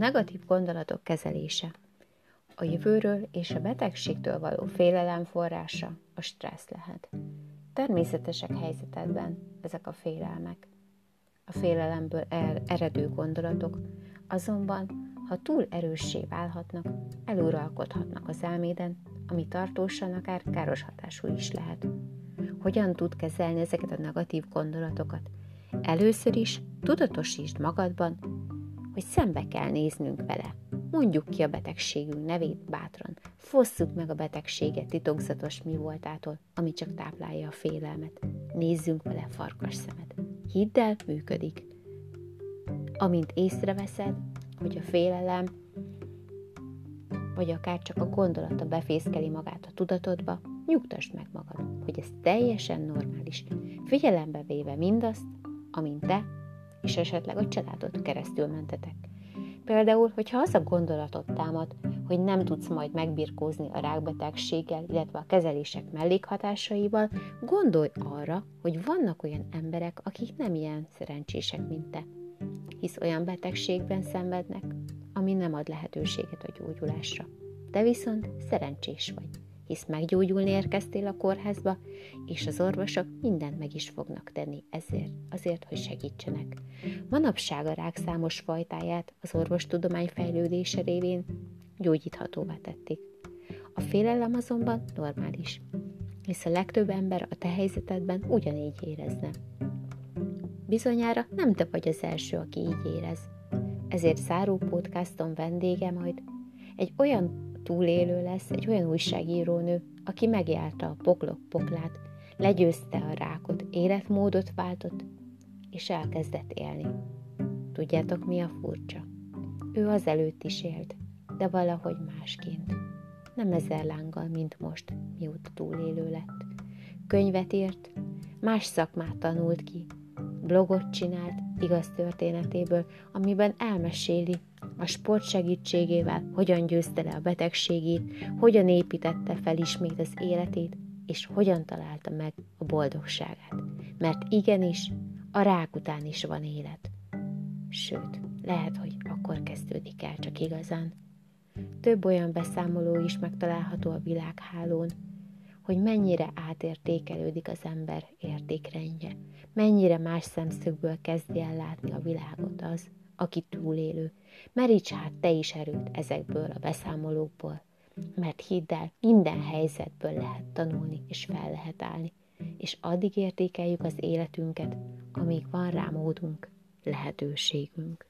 negatív gondolatok kezelése, a jövőről és a betegségtől való félelem forrása a stressz lehet. Természetesek helyzetekben ezek a félelmek. A félelemből eredő gondolatok azonban, ha túl erőssé válhatnak, eluralkodhatnak az elméden, ami tartósan akár káros hatású is lehet. Hogyan tud kezelni ezeket a negatív gondolatokat? Először is tudatosítsd magadban, hogy szembe kell néznünk vele. Mondjuk ki a betegségünk nevét bátran. Fosszuk meg a betegséget titokzatos mi voltától, ami csak táplálja a félelmet. Nézzünk vele farkas szemet. Hidd el, működik. Amint észreveszed, hogy a félelem, vagy akár csak a gondolata befészkeli magát a tudatodba, nyugtasd meg magad, hogy ez teljesen normális. Figyelembe véve mindazt, amint te és esetleg a családod keresztül mentetek. Például, hogyha az a gondolatot támad, hogy nem tudsz majd megbirkózni a rákbetegséggel, illetve a kezelések mellékhatásaival, gondolj arra, hogy vannak olyan emberek, akik nem ilyen szerencsések, mint te. Hisz olyan betegségben szenvednek, ami nem ad lehetőséget a gyógyulásra. Te viszont szerencsés vagy, hisz meggyógyulni érkeztél a kórházba, és az orvosok mindent meg is fognak tenni azért, hogy segítsenek. Manapság a rák számos fajtáját az orvostudomány fejlődése révén gyógyíthatóvá tették. A félelem azonban normális, hisz a legtöbb ember a te helyzetedben ugyanígy érezne. Bizonyára nem te vagy az első, aki így érez. Ezért Száró podcaston vendége majd egy olyan túlélő lesz, egy olyan újságírónő, aki megjárta a poklok poklát, legyőzte a rákot, életmódot váltott, és elkezdett élni. Tudjátok, mi a furcsa? Ő azelőtt is élt, de valahogy másként. Nem ezer lánggal, mint most, mióta túlélő lett. Könyvet írt, más szakmát tanult ki, blogot csinált igaz történetéből, amiben elmeséli a sport segítségével, hogyan győzte le a betegségét, hogyan építette fel ismét az életét, és hogyan találta meg a boldogságát. Mert igenis, a rák után is van élet. Sőt, lehet, hogy akkor kezdődik el csak igazán. Több olyan beszámoló is megtalálható a világhálón, hogy mennyire átértékelődik az ember értékrendje, mennyire más szemszögből kezdi el látni a világot az, aki túlélő. Meríts hát te is erőt ezekből a beszámolókból, mert hidd el, minden helyzetből lehet tanulni és fel lehet állni, és addig értékeljük az életünket, amíg van rá módunk, lehetőségünk.